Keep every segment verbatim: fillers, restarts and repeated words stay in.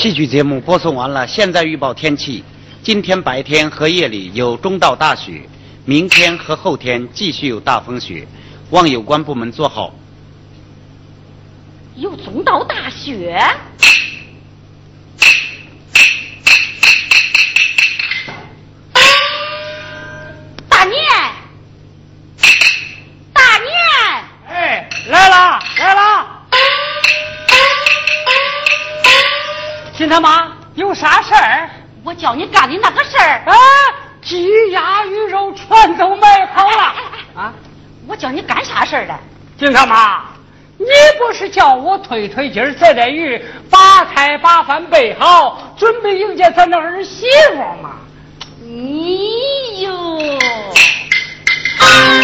戏剧节目播送完了，现在预报天气：今天白天和夜里有中到大雪，明天和后天继续有大风雪，望有关部门做好。有中到大雪？大年，大年！哎，来了，来了！金他妈，有啥事儿？我叫你干的那个事儿啊！鸡鸭鱼肉全都卖跑了。哎哎哎啊！我叫你干啥事儿了？金他妈，你不是叫我推推筋儿晒晒鱼，把菜把饭备好，准备迎接咱的儿媳妇吗？你哟！啊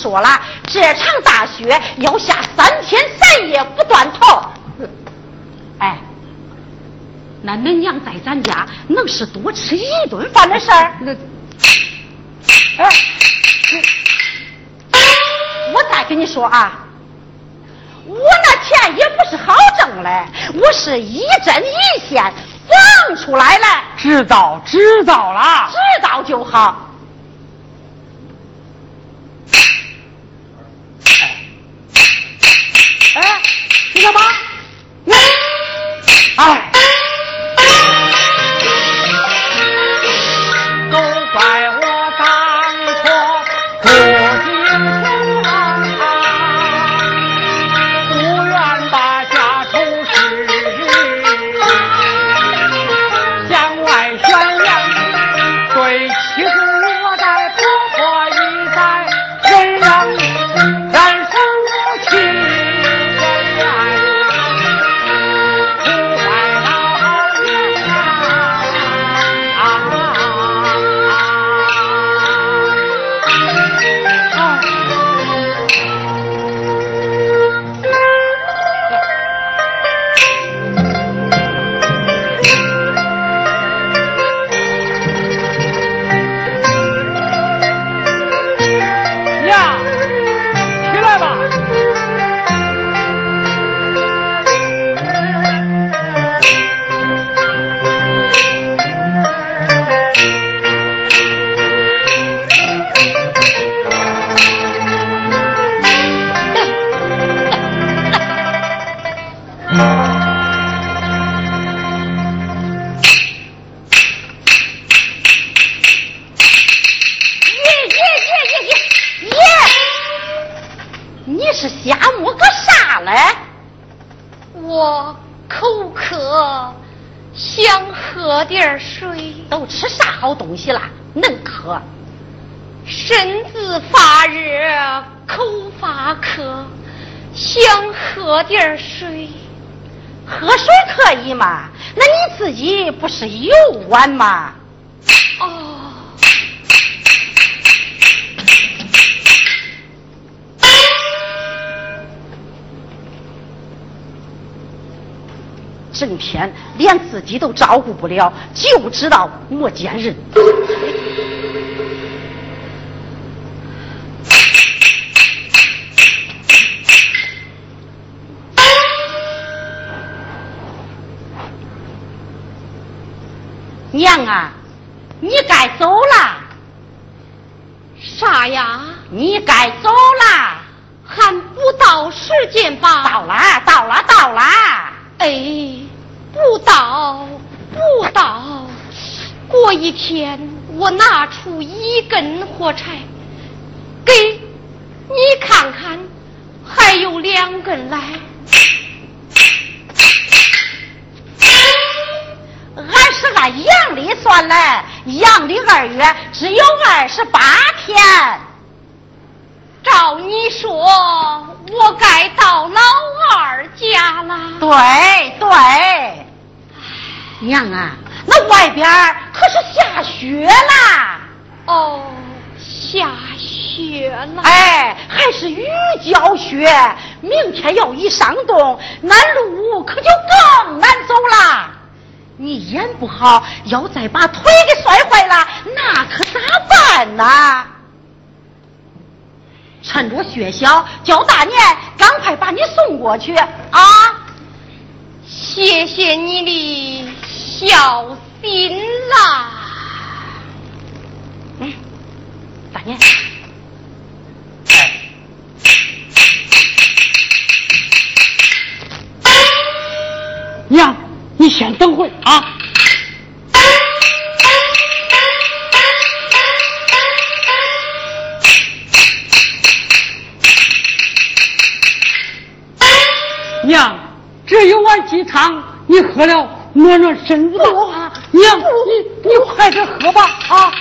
说了，这场大雪要下三天三夜不断头。哎，那恁娘在咱家能是多吃一顿饭的事儿？那，哎，我再跟你说啊，我那钱也不是好挣嘞，我是一针一线放出来了。知道，知道了，知道就好。你干嘛？哎，都怪我当初不敬父啊，不愿把家出事，向外宣扬，对妻子我再不过一再忍让，但是无情。不是有碗吗？哦，挣钱，连自己都照顾不了，就知道磨贱人。娘啊，你该走了。啥呀？你该走了，还不到时间吧？到了，到了，到了。哎，不到，不到。过一天，我拿出一根火柴，给你看看，还有两根来。俺是按阳历算的，阳历二月只有二十八天。照你说，我该到老二家了。对对，娘啊，那外边可是下雪啦！哦，下雪了。哎，还是雨浇雪。明天要一上冻，那路可就更难走啦。你眼不好，要再把腿给摔坏了，那可咋办呢？趁着雪小，叫大年赶快把你送过去啊！谢谢你的小心啦。嗯，大年。娘。你先等会啊！娘，这一碗鸡汤，你喝了暖暖身子吧。啊、娘，你你快点喝吧啊！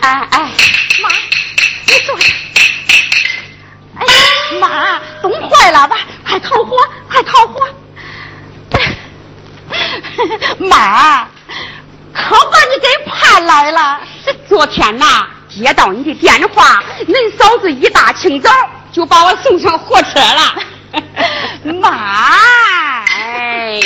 哎哎，妈，你坐下。哎，妈，冻坏了吧？快烤火，快烤火。妈，可把你给盼来了。昨天呐，接到你的电话，恁嫂子一大清早就把我送上火车了。妈，哎。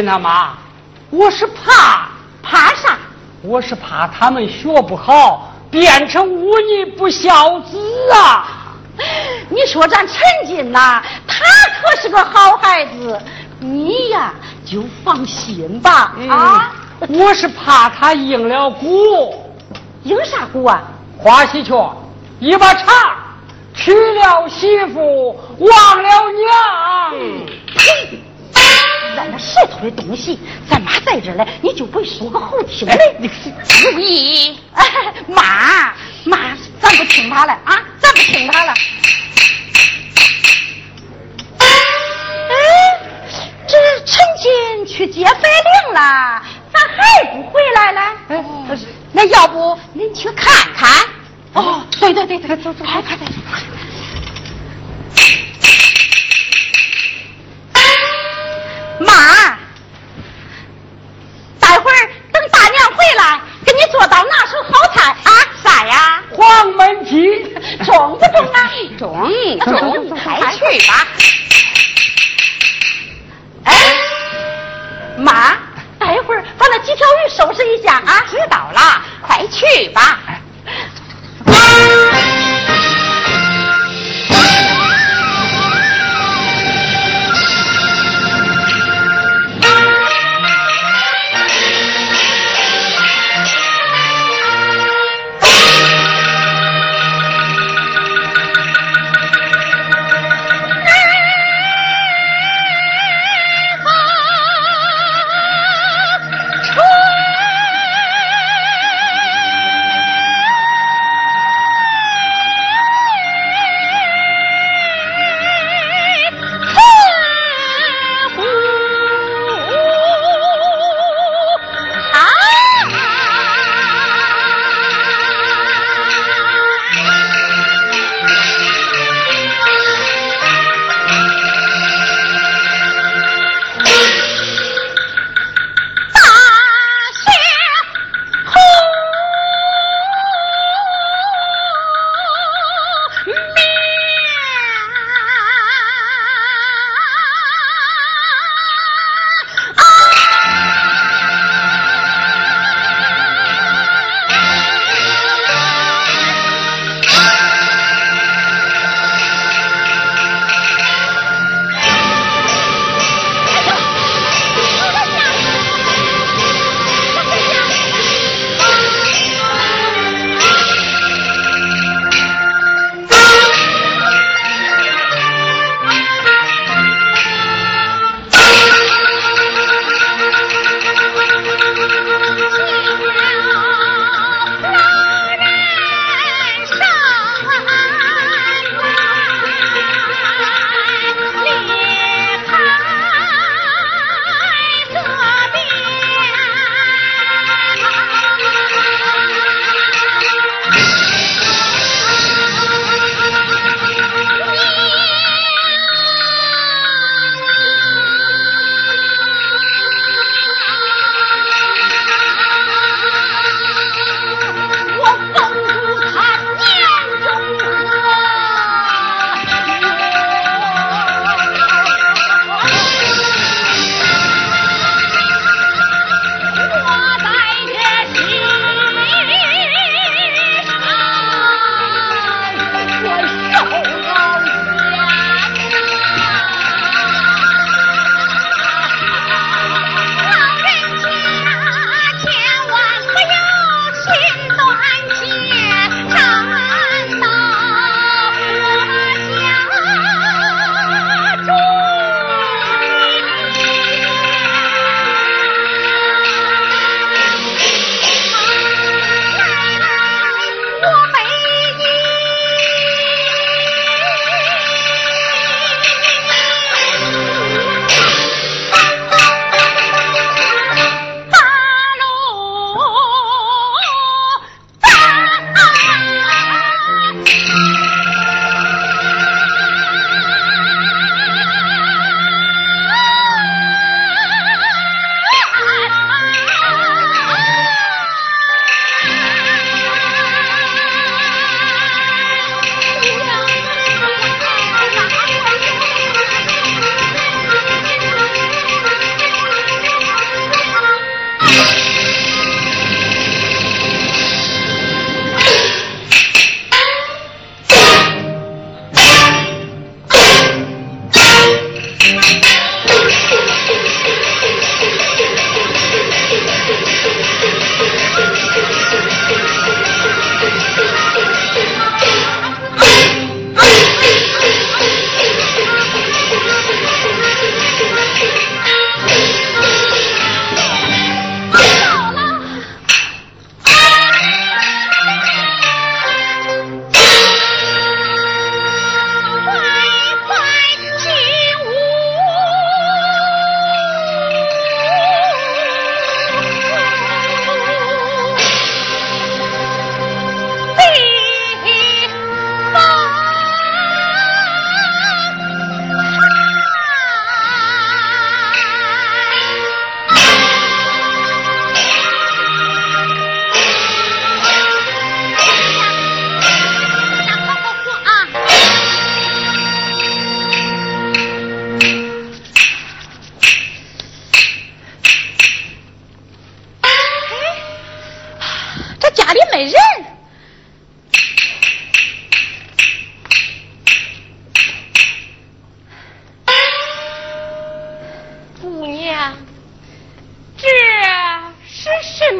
那妈，我是怕怕啥？我是怕他们学不好，变成忤逆不孝子啊！你说咱陈金呐，他可是个好孩子，你呀就放心吧、嗯、啊！我是怕他应了蛊，应啥蛊啊？花喜鹊，一把茶，娶了媳妇忘了娘。嗯咱那石头的东西，咱妈在这儿了，你就不会说个好听的。注意，妈妈，咱不听他了啊，咱不听他了。哎，这陈金去接白灵了，咋还不回来了？哎，那要不您去看看？哦，对对对对，走走，快快快！妈，待会儿等大娘回来，给你做道拿手好菜啊！啥呀？黄焖鸡，中不中啊？中中，快去吧。哎，妈，待会儿把那几条鱼收拾一下啊！知道了，快去吧。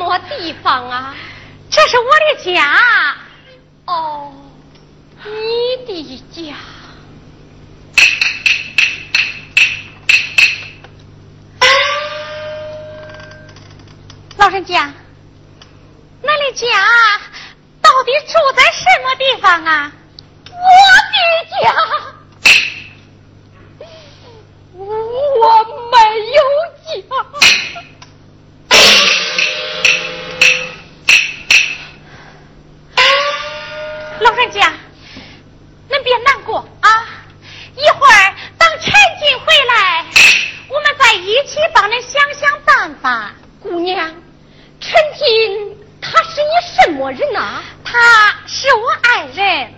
么地方啊？这是我的家。哦，你的家。老人家，那你家到底住在什么地方啊？我的家。我没有家，老人家，您别难过啊！一会儿等陈进回来，我们再一起帮您想想办法。姑娘，陈进他是你什么人啊？他是我爱人。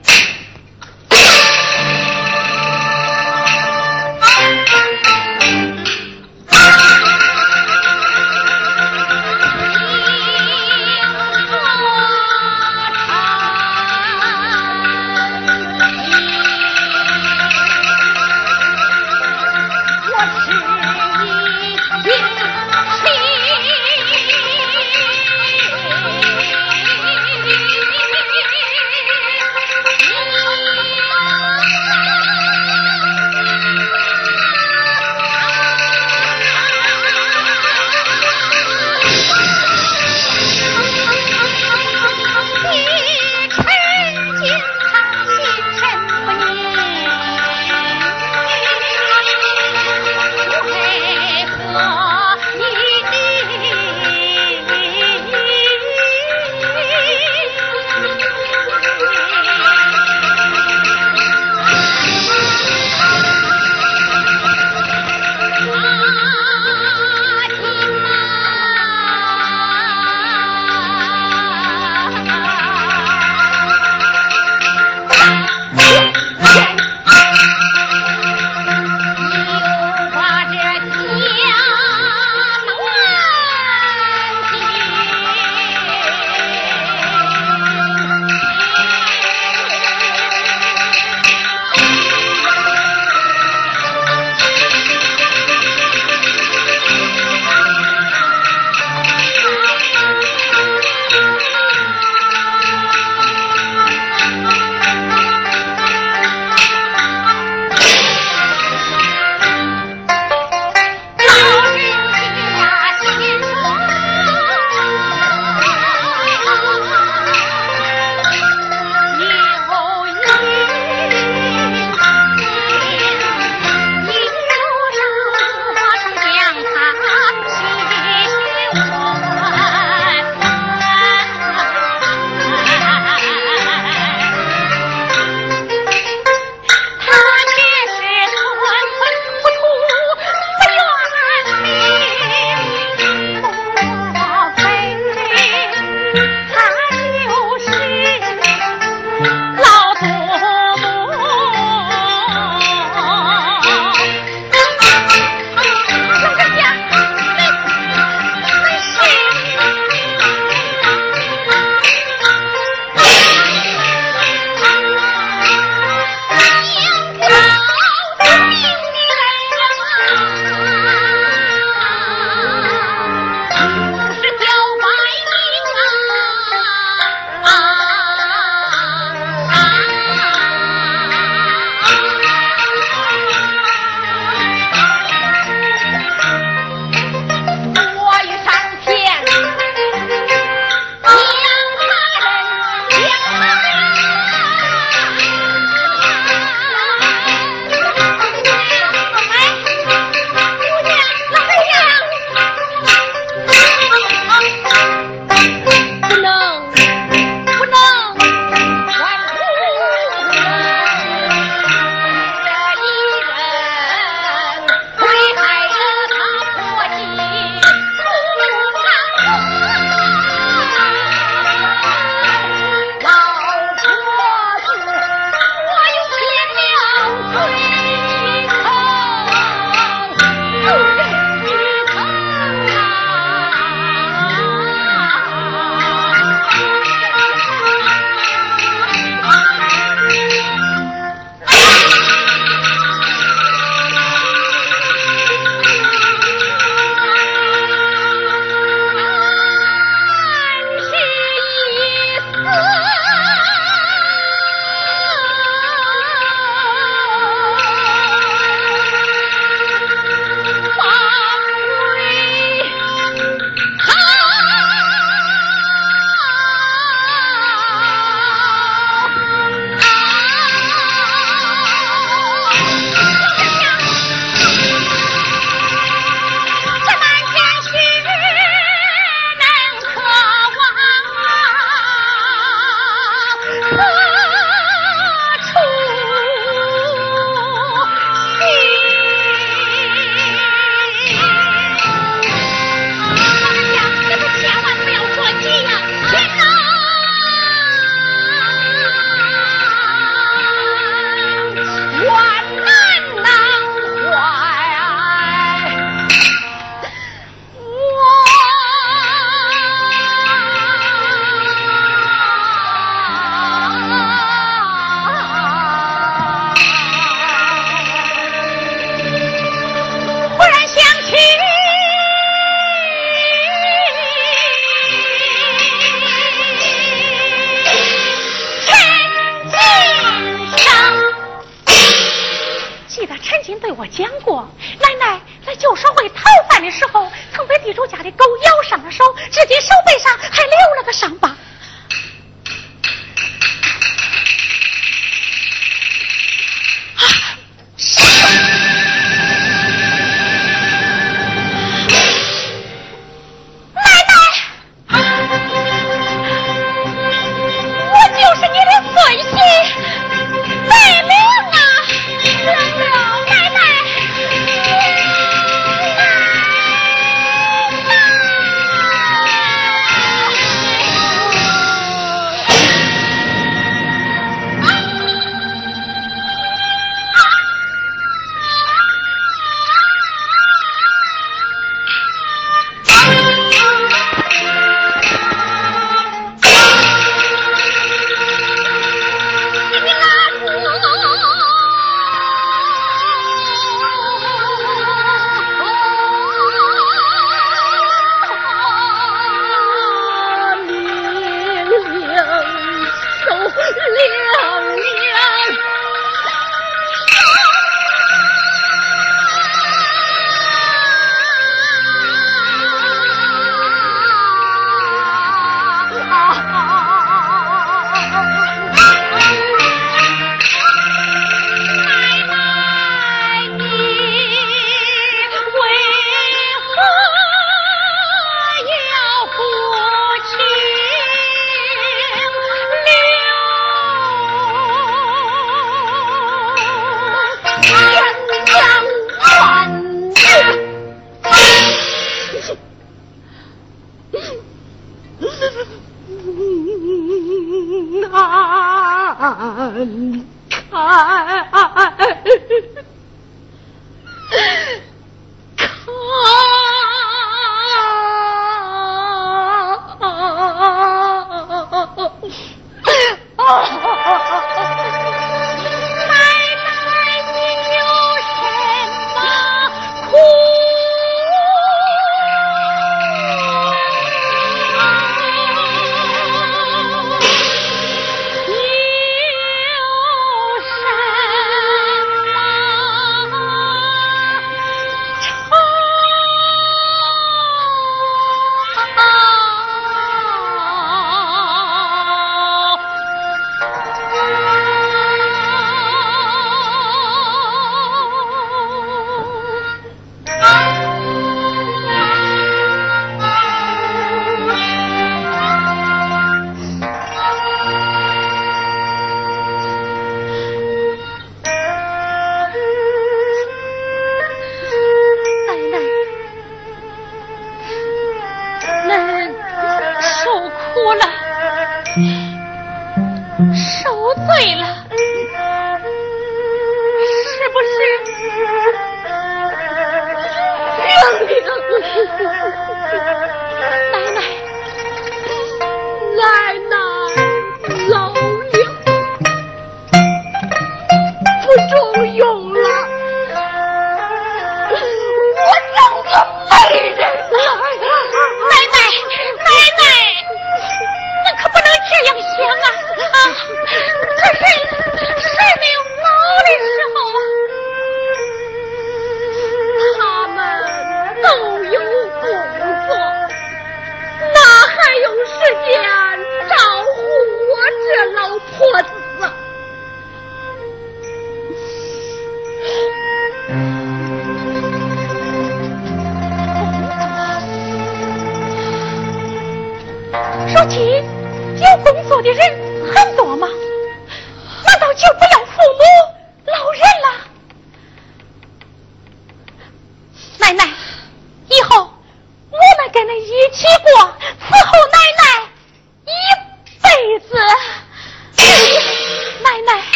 社会逃犯的时候，曾被地主家的狗咬伤了手，至今手背上还留了个伤疤。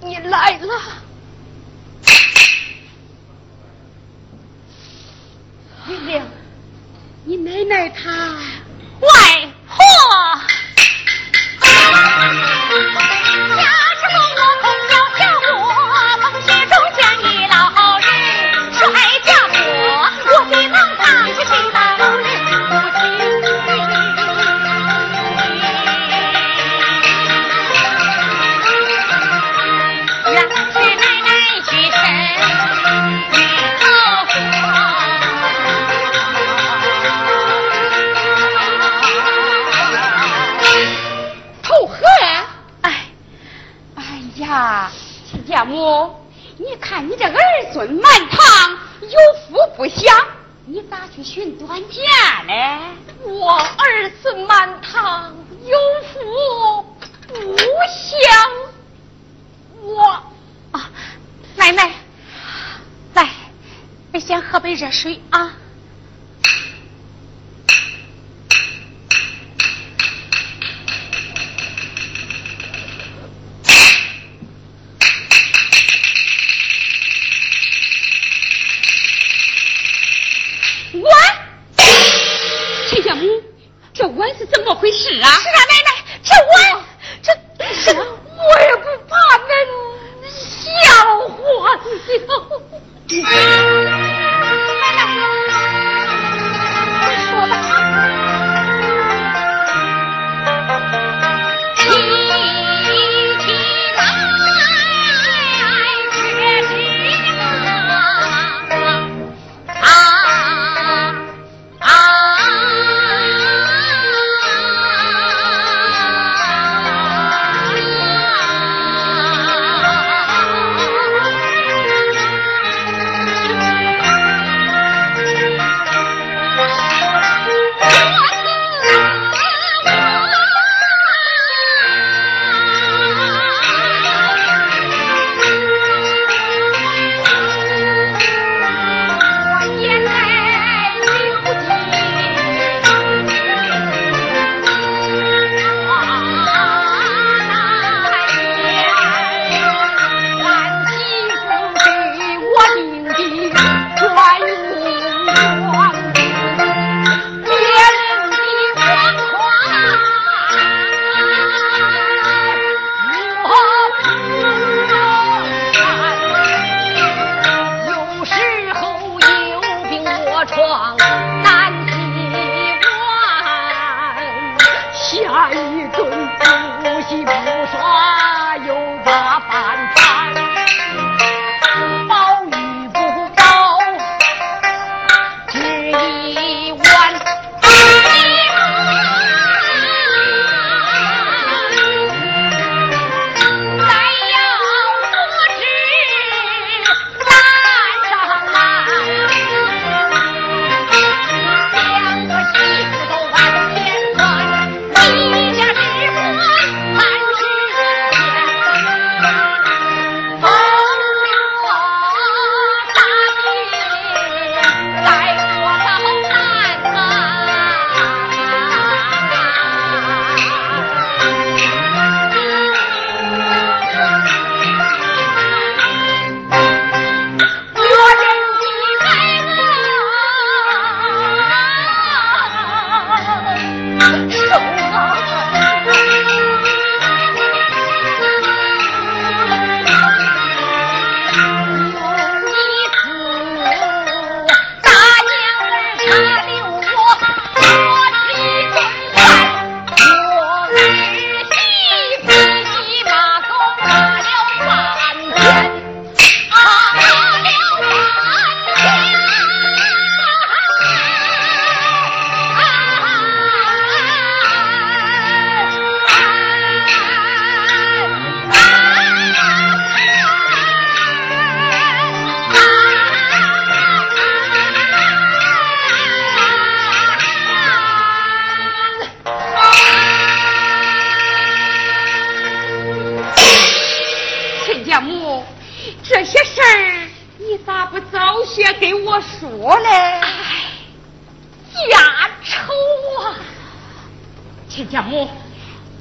你来了。玉玲，你奶奶她外婆。母，你看你这儿孙满堂，有福不享，你咋去寻短见嘞？我儿孙满堂有福不享，我啊，奶奶，来，先喝杯热水啊。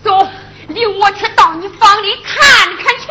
走，领我去到你房里看看去。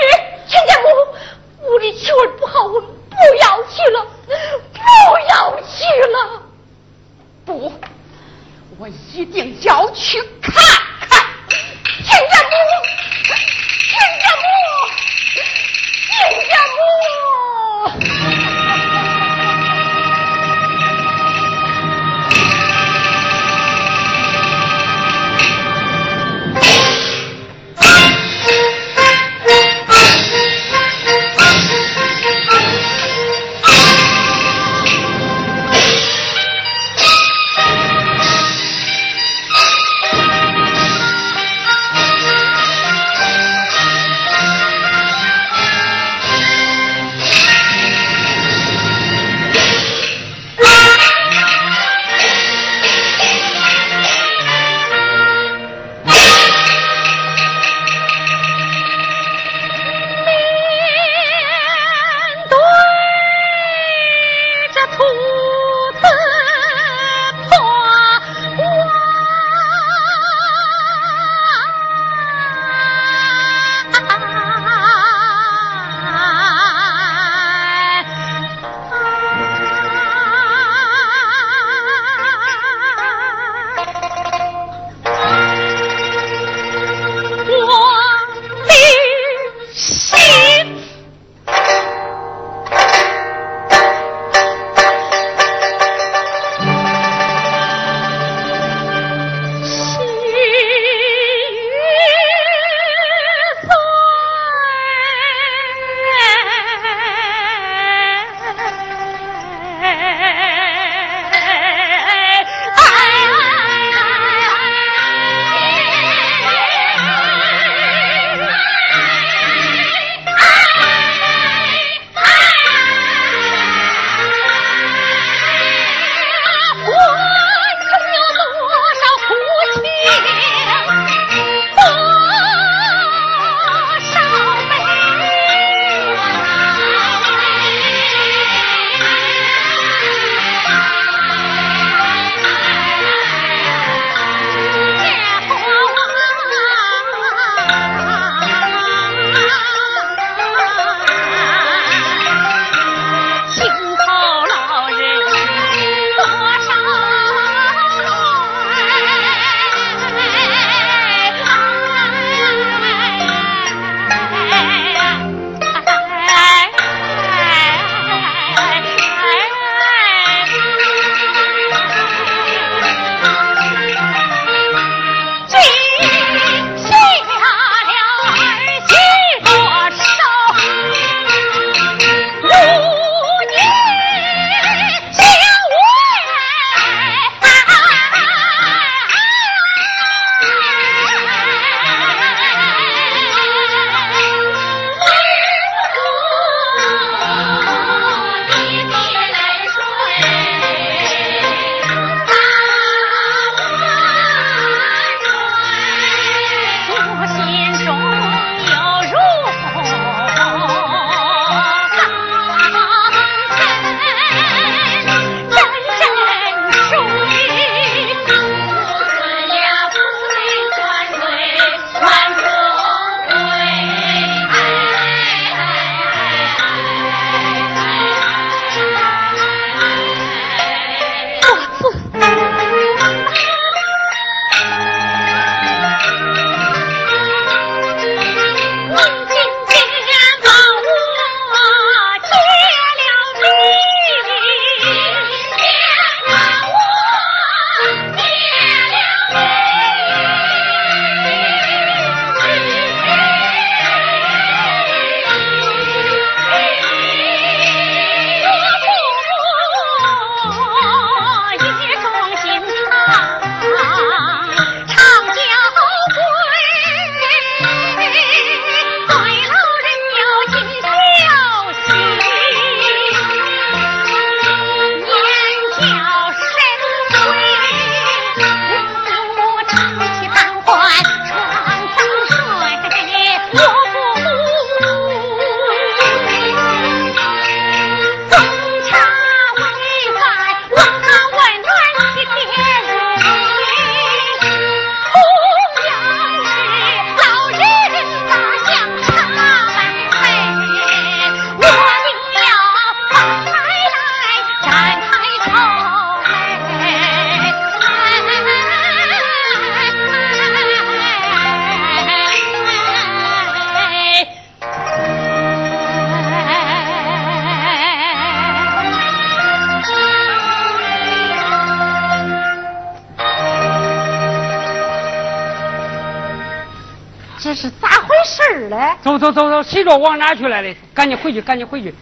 儿了。走走走走，谁知道往哪去来了？赶紧回去，赶紧回去。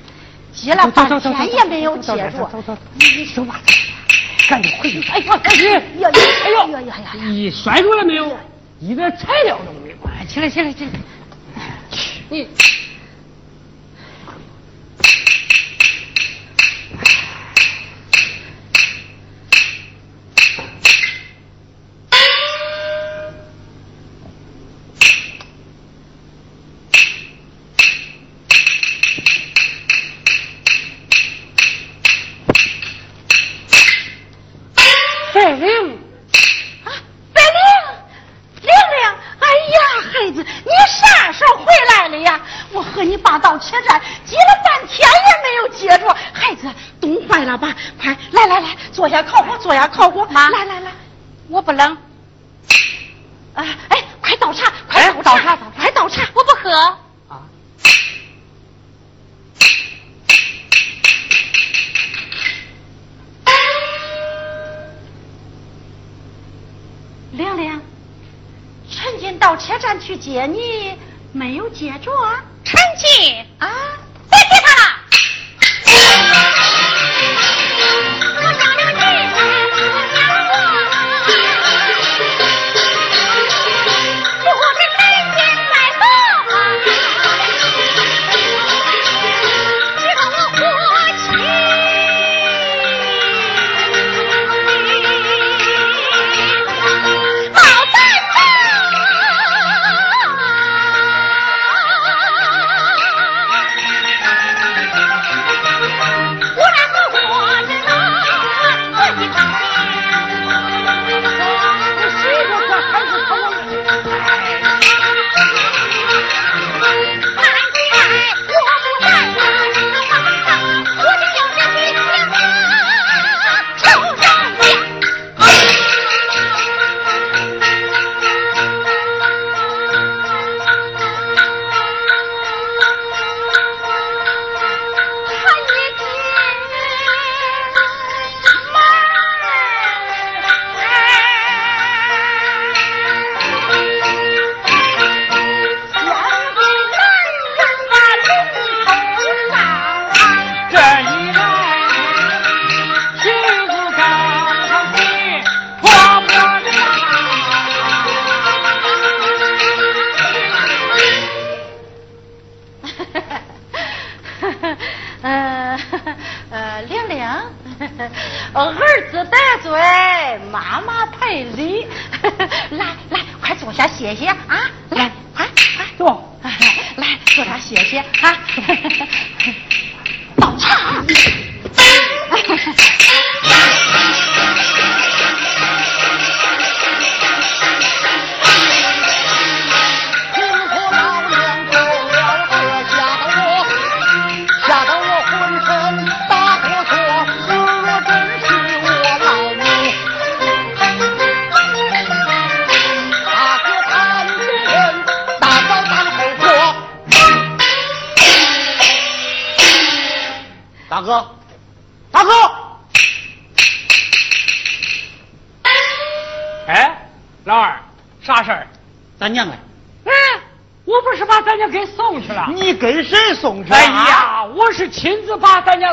接了半天也没有接住。你走吧，赶紧回去。哎呀，赶紧！哎呦，哎呦，哎呀呀！你摔出来没有？一点材料都没有。起来，起来，起来！你。 坐下靠我，妈，来来来，我不冷。啊，哎，快倒茶，快倒倒茶，快倒茶，我不喝。啊。玲玲，陈进到车站去接你，没有接住啊？陈进啊，别接他了。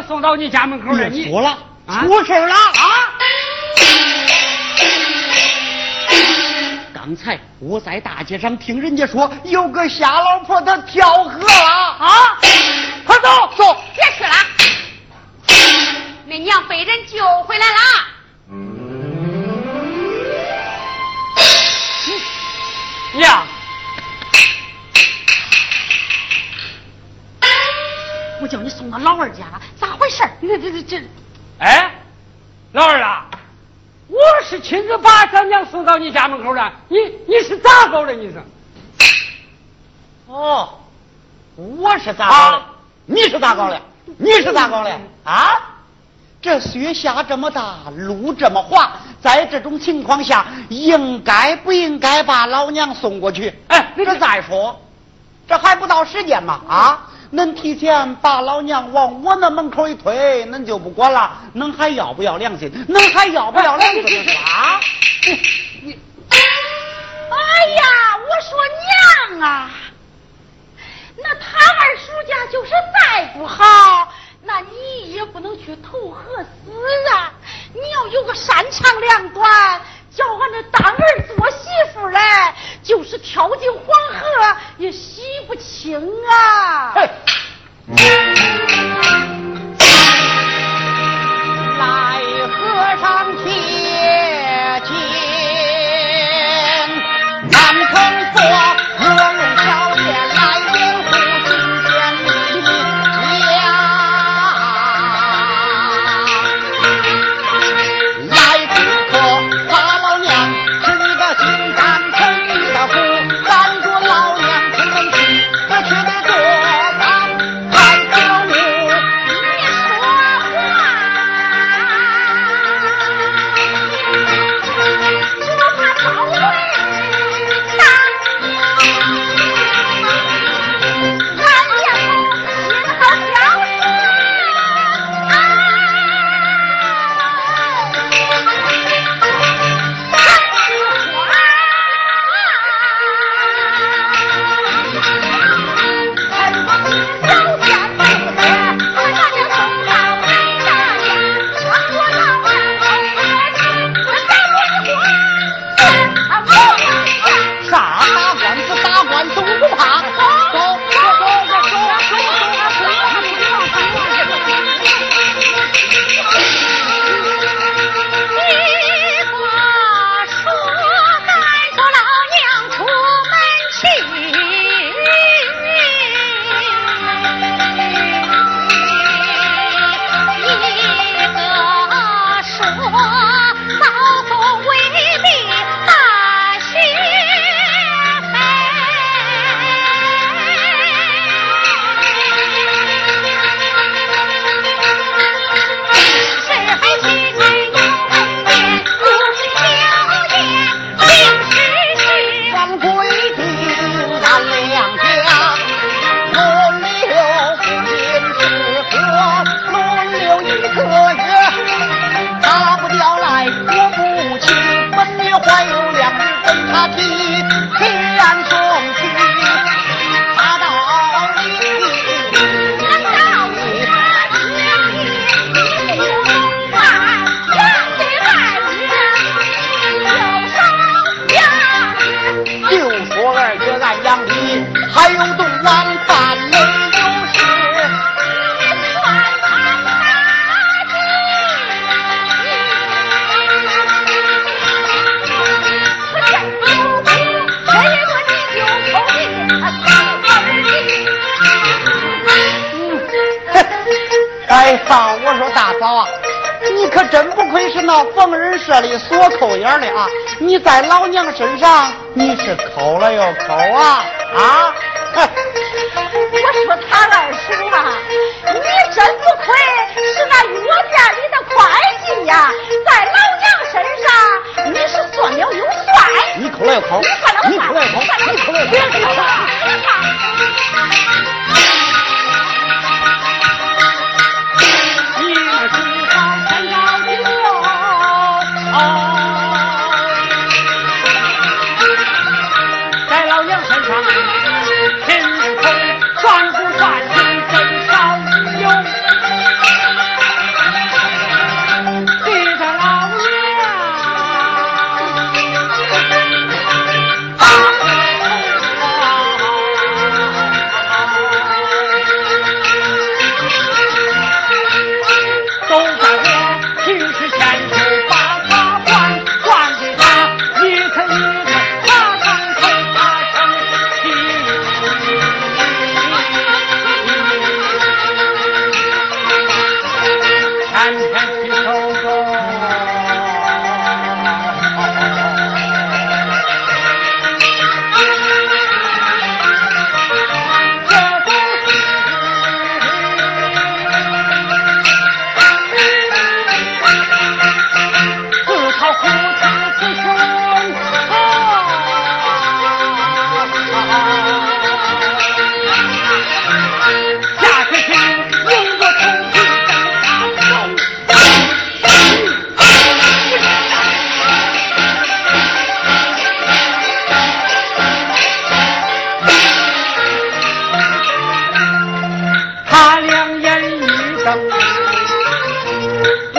送到你家门口了，你出了，出事了啊！刚才我在大街上听人家说，有个瞎老婆她跳河了啊！快走走，别去了，恁娘被人救回来了。呀！我叫你送到老二家了。 没事，那这这这，哎，老二啊，我是亲自把咱娘送到你家门口的，你你是咋搞的？你是？哦，我是咋搞的？啊、你是咋搞的？你是咋搞的？啊？这雪下这么大，路这么滑，在这种情况下，应该不应该把老娘送过去？哎，这再说，这还不到时间嘛？啊？ 恁提前把老娘往我那门口一推，恁就不管了。恁还要不要良心？恁还要不要良心啊？你，哎呀，我说娘啊，那他二叔家就是再不好，那你也不能去投河死啊！你要有个三长两短，叫俺这当儿做媳妇来，就是跳进黄河也洗不清啊！来河上且清，南风作。这里锁口眼了啊！你在老娘身上你是抠了又抠啊啊！我说他二叔啊，你真不愧是那岳家里的会计呀，在老娘身上你是算了又算，你抠了又抠，你抠了又抠，你抠了又抠。在老娘身上，天天空，转不转？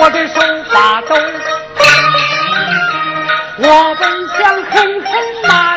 我这手把抖，我本想狠狠骂。